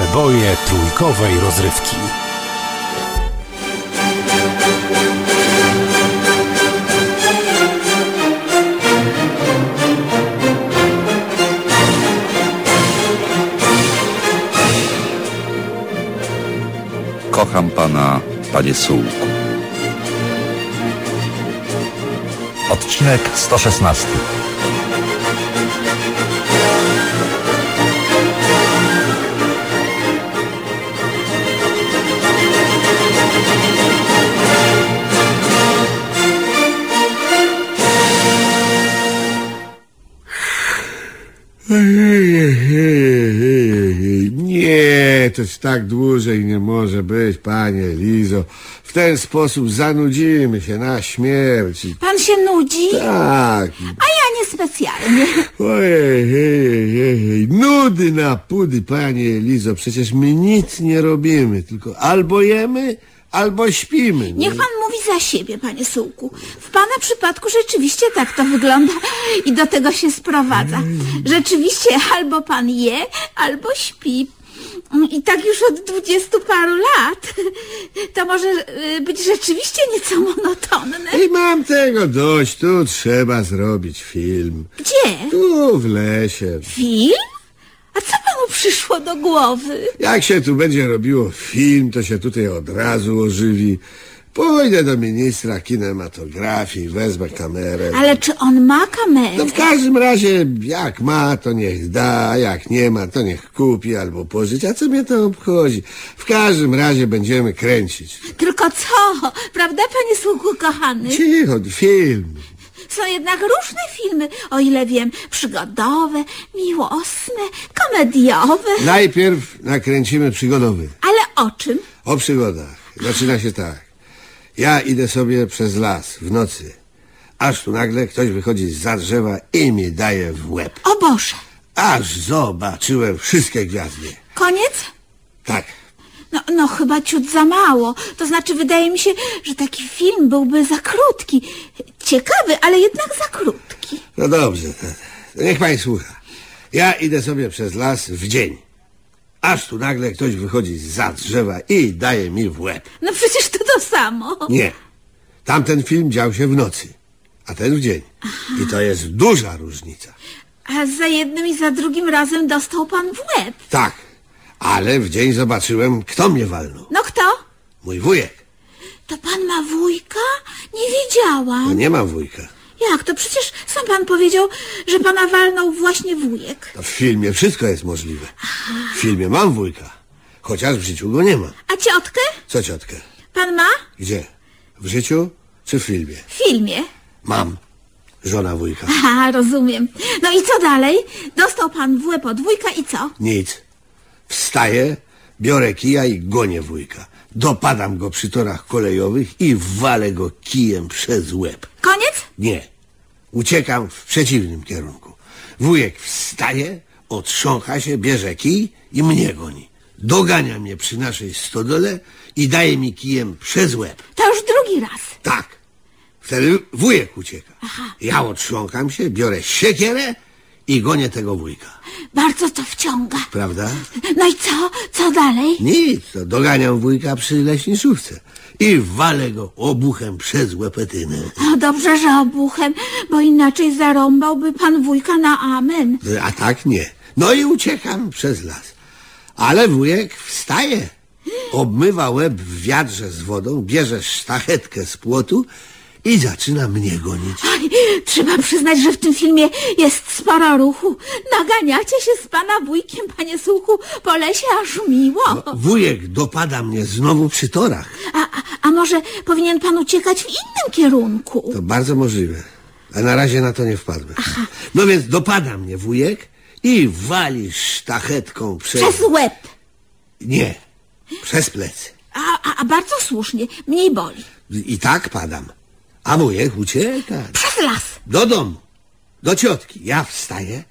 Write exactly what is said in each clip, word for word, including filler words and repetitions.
Przeboje trójkowej rozrywki. Kocham Pana, Panie Sułku. Odcinek sto szesnasty. Nie, to tak dłużej nie może być, Panie Lizo. W ten sposób zanudzimy się na śmierć. Pan się nudzi? Tak. A ja niespecjalnie. Ojej, ojej, ojej. Nudy na pudy, Panie Lizo. Przecież my nic nie robimy, tylko albo jemy, albo śpimy. Nie? Niech pan mówi za siebie, Panie Sułku. W pana przypadku rzeczywiście tak to wygląda i do tego się sprowadza. Rzeczywiście albo pan je, albo śpi. I tak już od dwudziestu paru lat. To może być rzeczywiście nieco monotonne. I mam tego dość. Tu trzeba zrobić film. Gdzie? Tu w lesie. Film? A co panu przyszło do głowy? Jak się tu będzie robiło film, to się tutaj od razu ożywi. Pójdę do ministra kinematografii, wezmę kamerę. Ale czy on ma kamerę? No w każdym razie, jak ma, to niech da, jak nie ma, to niech kupi albo pożyczy. A co mnie to obchodzi? W każdym razie będziemy kręcić. Tylko co? Prawda, Panie Sługu kochany? Cicho, film. Są jednak różne filmy, o ile wiem, przygodowe, miłosne, komediowe. Najpierw nakręcimy przygodowy. Ale o czym? O przygodach. Zaczyna się tak. Ja idę sobie przez las w nocy, aż tu nagle ktoś wychodzi zza drzewa i mi daje w łeb. O Boże! Aż zobaczyłem wszystkie gwiazdy. Koniec? Tak. No, no chyba ciut za mało. To znaczy wydaje mi się, że taki film byłby za krótki. Ciekawy, ale jednak za krótki. No dobrze, no niech pani słucha. Ja idę sobie przez las w dzień. Aż tu nagle ktoś wychodzi zza drzewa i daje mi w łeb. No przecież to to samo. Nie. Tamten film dział się w nocy, a ten w dzień. Aha. I to jest duża różnica. A za jednym i za drugim razem dostał pan w łeb. Tak, ale w dzień zobaczyłem, kto mnie walnął. No kto? Mój wujek. To pan ma wujka? Nie wiedziałam. No nie mam wujka. Jak to? Przecież sam pan powiedział, że pana walnął właśnie wujek. To w filmie wszystko jest możliwe. Aha. W filmie mam wujka, chociaż w życiu go nie mam. A ciotkę? Co ciotkę? Pan ma? Gdzie? W życiu czy w filmie? W filmie. Mam. Żona wujka. Aha, rozumiem. No i co dalej? Dostał pan w łeb od wujka i co? Nic. Wstaję, biorę kija i gonię wujka. Dopadam go przy torach kolejowych i walę go kijem przez łeb. Koniec? Nie. Uciekam w przeciwnym kierunku. Wujek wstaje, otrzącha się, bierze kij i mnie goni. Dogania mnie przy naszej stodole i daje mi kijem przez łeb. To już drugi raz. Tak. Wtedy wujek ucieka. Aha. Ja otrzącham się, biorę siekierę i gonię tego wujka. Bardzo to wciąga. Prawda? No i co? Co dalej? Nic. To doganiam wujka przy leśniczówce i walę go obuchem przez łepetynę. No dobrze, że obuchem, bo inaczej zarąbałby pan wujka na amen. A tak nie. No i uciekam przez las. Ale wujek wstaje. Obmywa łeb w wiadrze z wodą, bierze sztachetkę z płotu i zaczyna mnie gonić. Oj, trzeba przyznać, że w tym filmie jest sporo ruchu. Naganiacie się z pana wujkiem, Panie Sułku, po lesie aż miło. No, wujek dopada mnie znowu przy torach. A, a, a może powinien pan uciekać w innym kierunku? To bardzo możliwe, a na razie na to nie wpadłem. Aha. No więc dopada mnie wujek i wali sztachetką przez... Przez łeb. Nie, przez plecy. A, a, a bardzo słusznie, mniej boli. I tak padam. A wujek ucieka. Przez las. Do domu. Do ciotki. Ja wstaję,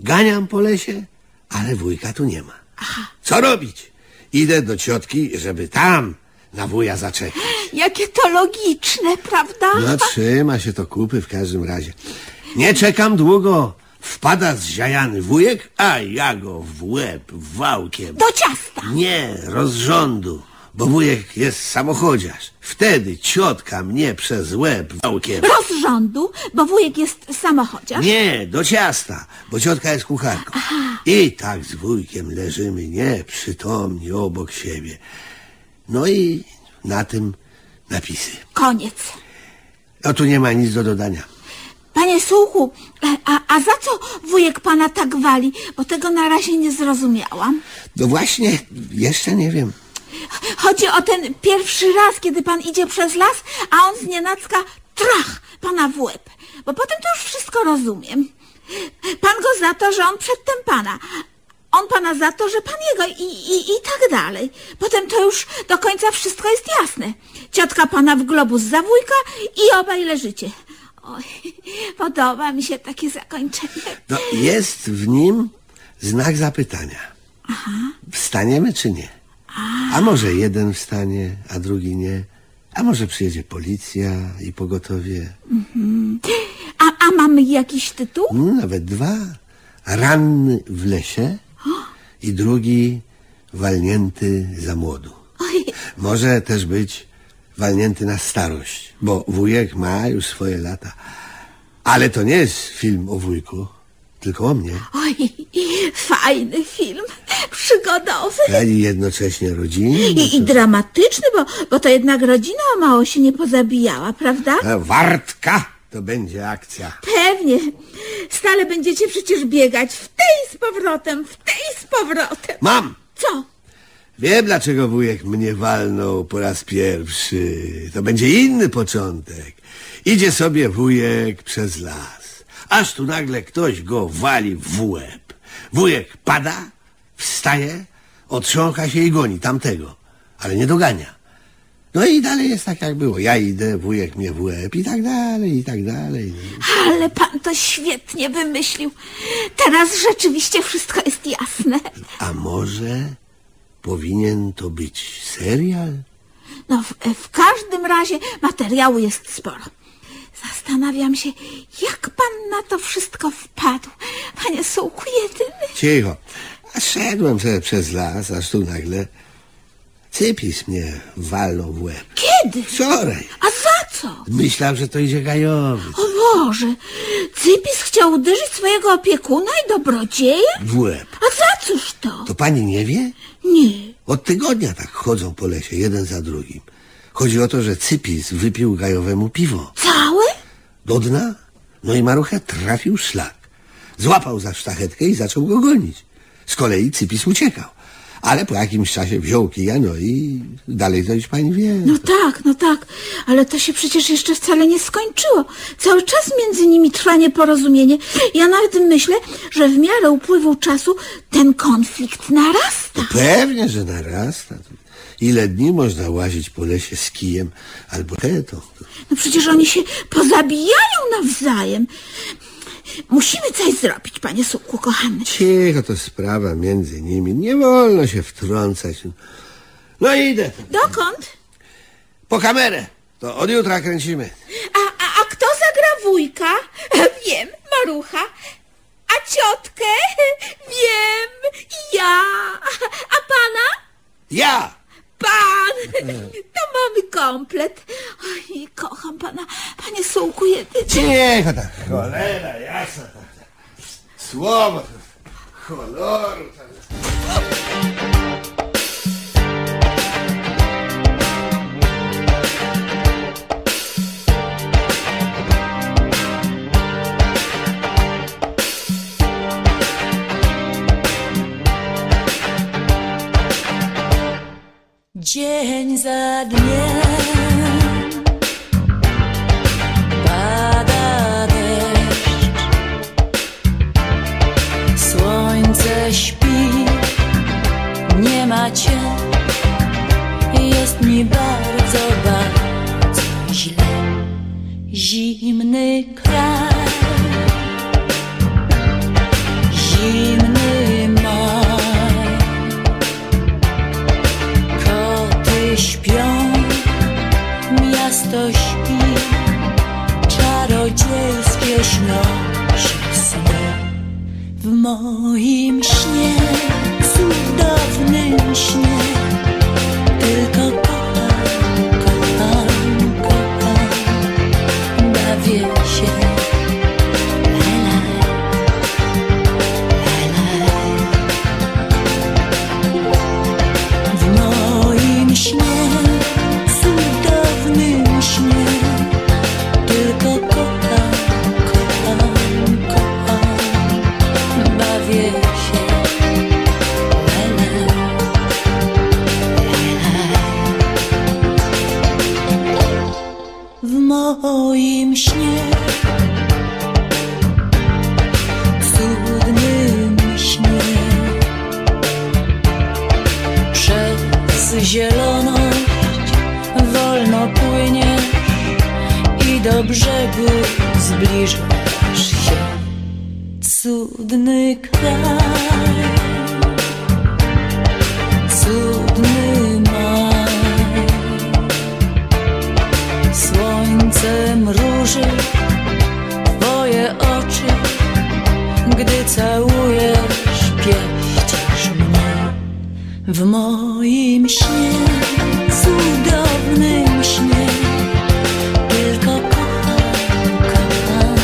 ganiam po lesie, ale wujka tu nie ma. Aha. Co robić? Idę do ciotki, żeby tam na wuja zaczekać. Jakie to logiczne, prawda? No trzyma się to kupy w każdym razie. Nie czekam długo. Wpada zziajany wujek, a ja go w łeb wałkiem. Do ciasta! Nie, rozrządu, bo wujek jest samochodziarz. Wtedy ciotka mnie przez łeb wałkiem. Rozrządu, bo wujek jest samochodziarz? Nie, do ciasta, bo ciotka jest kucharką. Aha. I tak z wujkiem leżymy nieprzytomni obok siebie. No i na tym napisy. Koniec. No tu nie ma nic do dodania. Panie Sułku, a, a za co wujek pana tak wali? Bo tego na razie nie zrozumiałam. No właśnie, jeszcze nie wiem. Chodzi o ten pierwszy raz, kiedy pan idzie przez las, a on znienacka trach pana w łeb. Bo potem to już wszystko rozumiem. Pan go za to, że on przedtem pana. On pana za to, że pan jego i, i, i tak dalej. Potem to już do końca wszystko jest jasne. Ciotka pana w globus za wujka i obaj leżycie. Oj, podoba mi się takie zakończenie. No, jest w nim znak zapytania. Aha. Wstaniemy czy nie? A. a może jeden wstanie, a drugi nie? A może przyjedzie policja i pogotowie? Mhm. A, a mamy jakiś tytuł? Nawet dwa. Ranny w lesie i drugi walnięty za młodu. Oj. Może też być walnięty na starość, bo wujek ma już swoje lata. Ale to nie jest film o wujku, tylko o mnie. Oj, fajny film, przygodowy. Ale jednocześnie rodzinny. I, i dramatyczny, bo, bo to jednak rodzina o mało się nie pozabijała, prawda? A wartka to będzie akcja. Pewnie. Stale będziecie przecież biegać w tej z powrotem, w tej z powrotem. Mam! Co? Wiem, dlaczego wujek mnie walnął po raz pierwszy. To będzie inny początek. Idzie sobie wujek przez las. Aż tu nagle ktoś go wali w łeb. Wujek pada, wstaje, otrzącha się i goni tamtego. Ale nie dogania. No i dalej jest tak, jak było. Ja idę, wujek mnie w łeb i tak dalej, i tak dalej. Ale pan to świetnie wymyślił. Teraz rzeczywiście wszystko jest jasne. A może... powinien to być serial? No, w, w każdym razie materiału jest sporo. Zastanawiam się, jak pan na to wszystko wpadł, panie Sułku jedyny. Cicho. A szedłem sobie przez las, aż tu nagle cypis mnie walnął w łeb. Kiedy? Wczoraj. A za co? Myślałem, że to idzie gajowiec. O Boże, cypis chciał uderzyć swojego opiekuna i dobrodzieja? W łeb. A za cóż to? To pani nie wie? Nie. Od tygodnia tak chodzą po lesie, jeden za drugim. Chodzi o to, że cypis wypił gajowemu piwo. Całe? Do dna. No i Marucha trafił szlak. Złapał za sztachetkę i zaczął go gonić. Z kolei cypis uciekał. Ale po jakimś czasie wziął kija, no i dalej to już pani wie. No tak, no tak. Ale to się przecież jeszcze wcale nie skończyło. Cały czas między nimi trwa nieporozumienie. Ja nawet myślę, że w miarę upływu czasu ten konflikt narasta. No pewnie, że narasta. Ile dni można łazić po lesie z kijem albo tetą? No przecież oni się pozabijają nawzajem. Musimy coś zrobić, panie Sułku, kochany. Cicho, to sprawa między nimi. Nie wolno się wtrącać. No idę. Dokąd? Po kamerę. To od jutra kręcimy. A, a, a kto zagra wujka? Wiem, Marucha. A ciotkę? Wiem, ja. A pana? Ja. Pan! To mamy komplet. Oj, kocham pana, panie Sułku jedyny. Cicho tak, cholera jasna, tak, słowo, tak, koloru, tak. Dzień za dniem pada deszcz, słońce śpi, nie ma cię, jest mi bardzo, bardzo źle. Zimny kraj, zimny śpią, miasto śpi, czarodziejskie śnią się sny. W moim śnie, cudownym śnie, tylko kocham, kocham, kocham. Bawię się, lelaj, lelaj. W moim śnie, cudownym śnie, tylko kocham. W moim śnie, cudnym śnie, przez zieloność wolno płyniesz i do brzegu zbliżasz się. Cudny kraj, cudny maj, słońcem róży twoje oczy, gdy całujesz, pieścisz mnie. W moim śnie, cudownym śnie, tylko w moim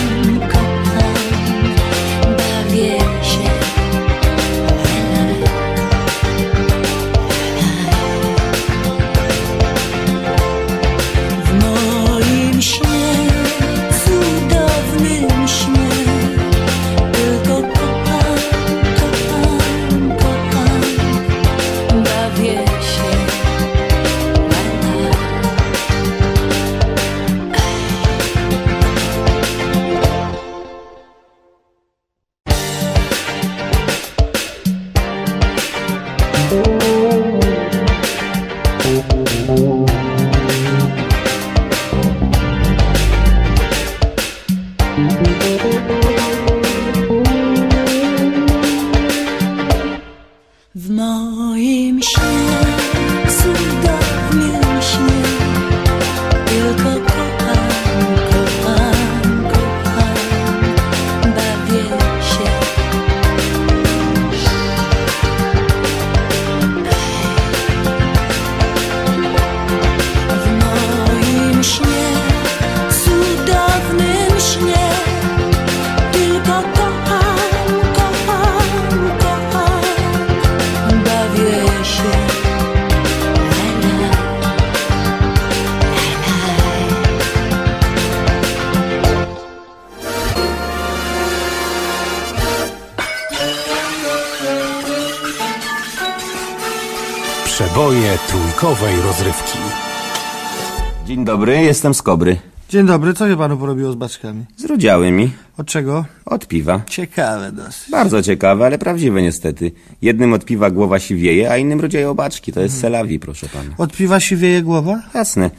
śnie, cudownym śnie, tylko kocham, kocham, kocham, bawię się. W moim śnie, cudownym śnie, tylko przeboje trójkowej rozrywki. Dzień dobry, jestem z Kobry. Dzień dobry, co się panu porobiło z baczkami? Zrudziałymi. Od czego? Od piwa. Ciekawe dosyć. Bardzo ciekawe, ale prawdziwe niestety. Jednym od piwa głowa siwieje, a innym rudzieje obaczki. To jest hmm. selawi, proszę pana. Od piwa siwieje głowa? Jasne.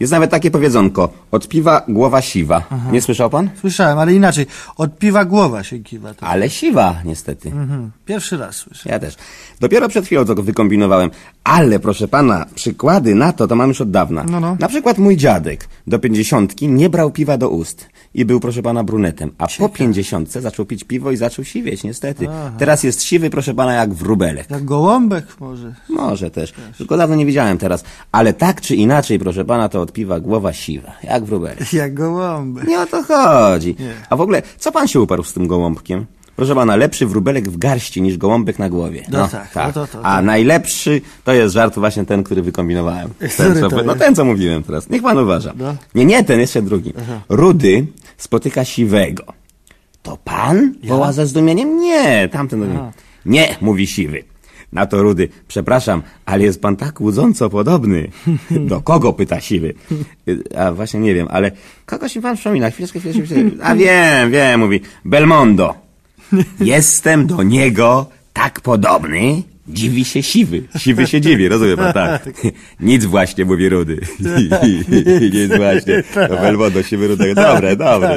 Jest nawet takie powiedzonko. Od piwa głowa siwa. Aha. Nie słyszał pan? Słyszałem, ale inaczej. Od piwa głowa się kiwa. To... Ale siwa, niestety. Mhm. Pierwszy raz słyszę. Ja też. Dopiero przed chwilą to wykombinowałem. Ale, proszę pana, przykłady na to to mam już od dawna. No, no. Na przykład mój dziadek do pięćdziesiątki nie brał piwa do ust. I był, proszę pana, brunetem. A Cieka. po pięćdziesiątce zaczął pić piwo i zaczął siwieć, niestety. Aha. Teraz jest siwy, proszę pana, jak wróbelek. Jak gołąbek może. Może też. też. Tylko dawno nie widziałem teraz. Ale tak czy inaczej, proszę pana, to od piwa głowa siwa. Jak wróbelek. Jak gołąbek. Nie o to chodzi. Nie. A w ogóle, co pan się uparł z tym gołąbkiem? Proszę pana, lepszy wróbelek w garści niż gołąbek na głowie. No, no tak, tak. No to, to, to. A najlepszy to jest żart właśnie ten, który wykombinowałem. Ten, co, no ten, co mówiłem teraz. Niech pan uważa. No. Nie, nie, ten jeszcze drugi. Aha. Rudy spotyka siwego. To pan? Ja? Woła ze zdumieniem. Nie, tamten. Aha. Nie, mówi siwy. Na to Rudy, przepraszam, ale jest pan tak łudząco podobny. Do kogo, pyta siwy? A właśnie nie wiem, ale kogoś mi pan przypomina. Chwileczkę, chwileczkę, chwileczkę. A wiem, wiem, mówi. Belmondo. Jestem do niego tak podobny, dziwi się siwy. Siwy się dziwi, rozumie pan, tak. Nic właśnie, mówi Rudy. Nic właśnie. To Belmondo, siwy, Rudego. Dobre, dobre.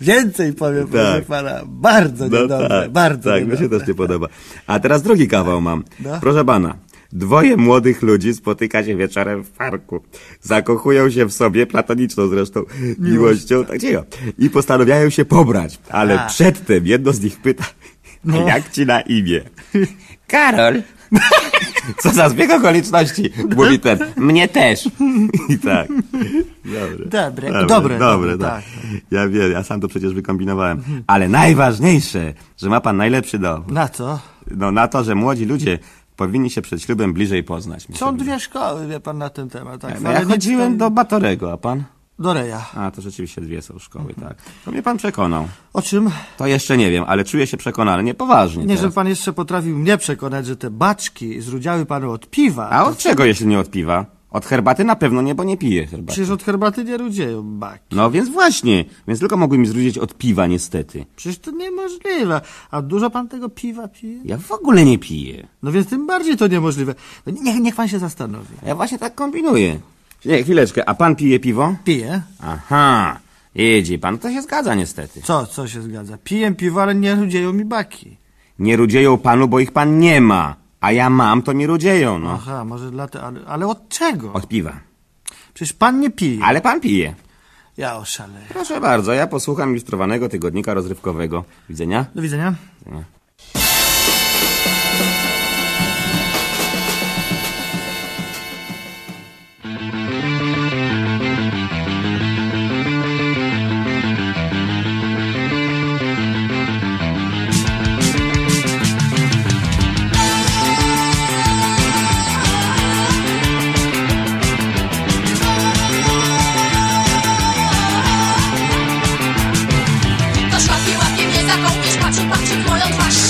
Więcej powiem, proszę pana. Bardzo niedobre, bardzo. Tak, mi się też nie podoba. A teraz drugi kawał mam. Proszę pana. Dwoje młodych ludzi spotyka się wieczorem w parku. Zakochują się w sobie, platoniczną zresztą miłością, tak dzieją. I postanawiają się pobrać. Ale A. przedtem jedno z nich pyta, No. Jak ci na imię? Karol. Co za zbieg okoliczności, mówi ten. Mnie też. I tak. Dobre. Dobre, dobre. dobre, dobre tak. tak. Ja wiem, ja sam to przecież wykombinowałem. Ale najważniejsze, że ma pan najlepszy dowód. Na co? No na to, że młodzi ludzie powinni się przed ślubem bliżej poznać. Są dwie szkoły, wie pan, na ten temat. Tak? No, ja chodziłem do Batorego, a pan? Do Reja. A, to rzeczywiście dwie są szkoły, tak. To mnie pan przekonał. O czym? To jeszcze nie wiem, ale czuję się przekonany, niepoważnie. Nie, że pan jeszcze potrafił mnie przekonać, że te baczki zrudziały panu od piwa. A od czego, jeśli nie od piwa? Od herbaty na pewno nie, bo nie piję herbaty. Przecież od herbaty nie rudzieją baki. No więc właśnie, więc tylko mogły mi zrudzić od piwa niestety. Przecież to niemożliwe. A dużo pan tego piwa pije? Ja w ogóle nie piję. No więc tym bardziej to niemożliwe. No niech, niech pan się zastanowi. Ja właśnie tak kombinuję. Nie, chwileczkę, a pan pije piwo? Piję. Aha, jedzie pan, to się zgadza niestety. Co, co się zgadza? Piję piwo, ale nie rudzieją mi baki. Nie rudzieją panu, bo ich pan nie ma, a ja mam, to mi rudzieją, no. Aha, może dlatego, ale, ale od czego? Od piwa. Przecież pan nie pije. Ale pan pije. Ja oszaleję. Proszę bardzo, ja posłucham Ilustrowanego Tygodnika Rozrywkowego. Widzenia. Do widzenia. widzenia. Patrz, patrz, moją twarz.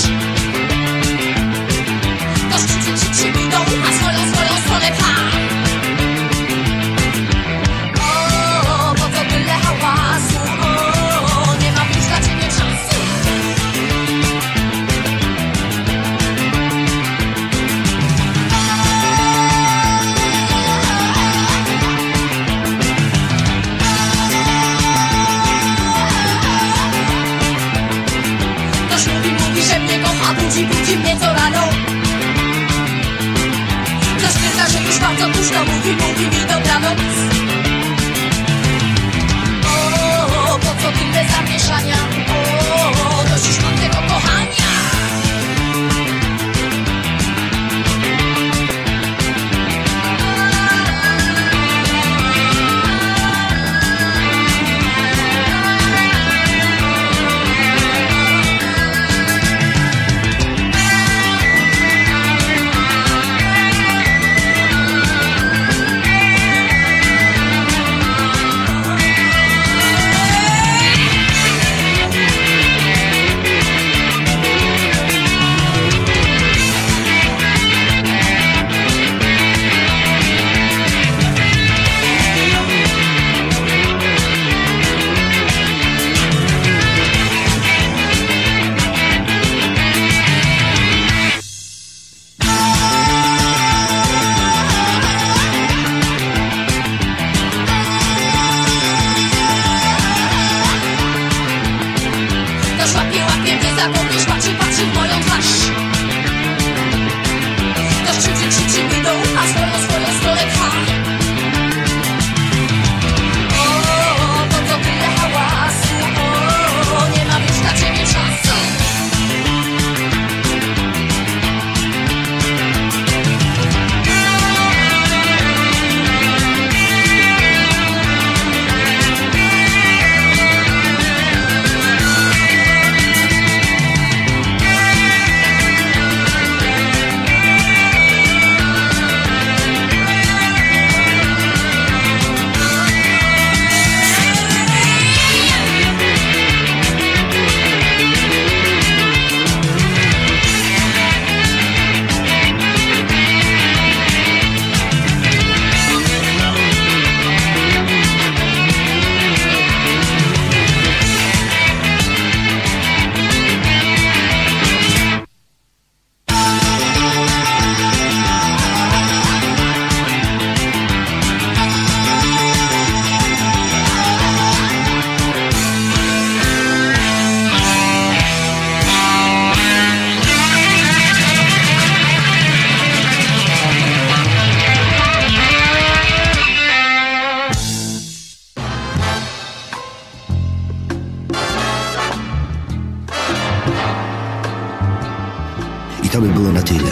to by było na tyle.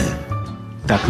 Tak